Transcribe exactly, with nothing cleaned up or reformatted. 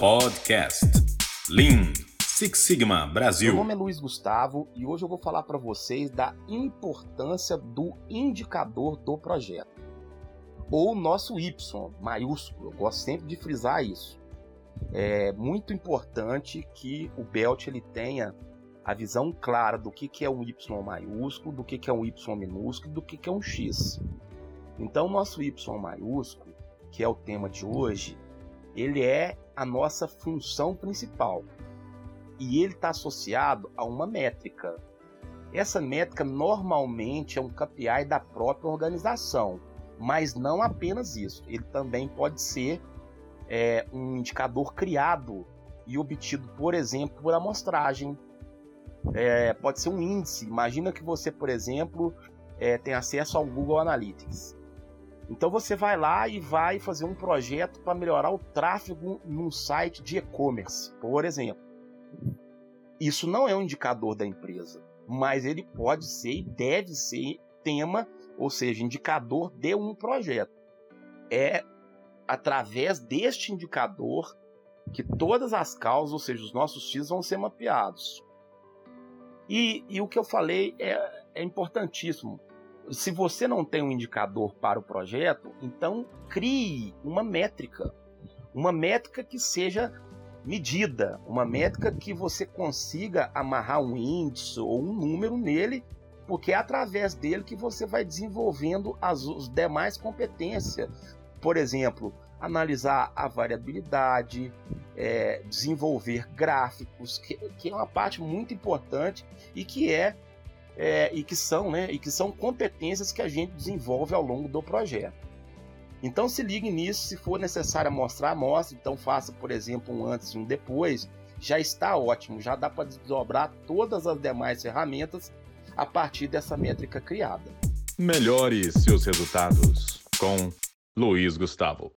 Podcast Lean Six Sigma Brasil. Meu nome é Luiz Gustavo e hoje eu vou falar para vocês da importância do indicador do projeto, ou nosso Y maiúsculo. Eu gosto sempre de frisar isso. É muito importante que o Belt ele tenha a visão clara do que, que é um Y maiúsculo, do que, que é um Y minúsculo, do que, que é um X. Então, o nosso Y maiúsculo, que é o tema de hoje, ele é a nossa função principal e ele está associado a uma métrica. Essa métrica normalmente é um K P I da própria organização, mas não apenas isso. Ele também pode ser é, um indicador criado e obtido, por exemplo, por amostragem. É, pode ser um índice. Imagina que você, por exemplo, é, tem acesso ao Google Analytics. Então você vai lá e vai fazer um projeto para melhorar o tráfego num site de e-commerce, por exemplo. Isso não é um indicador da empresa, mas ele pode ser e deve ser tema, ou seja, indicador de um projeto. É através deste indicador que todas as causas, ou seja, os nossos X vão ser mapeados. E, e o que eu falei é, é importantíssimo. Se você não tem um indicador para o projeto, então crie uma métrica. Uma métrica que seja medida. Uma métrica que você consiga amarrar um índice ou um número nele, porque é através dele que você vai desenvolvendo as, as demais competências. Por exemplo, analisar a variabilidade, é, desenvolver gráficos, que, que é uma parte muito importante e que é É, e, que são, né, e que são competências que a gente desenvolve ao longo do projeto. Então se ligue nisso, se for necessário mostrar, mostre. Então faça, por exemplo, um antes e um depois. Já está ótimo, já dá para desdobrar todas as demais ferramentas a partir dessa métrica criada. Melhore seus resultados com Luiz Gustavo.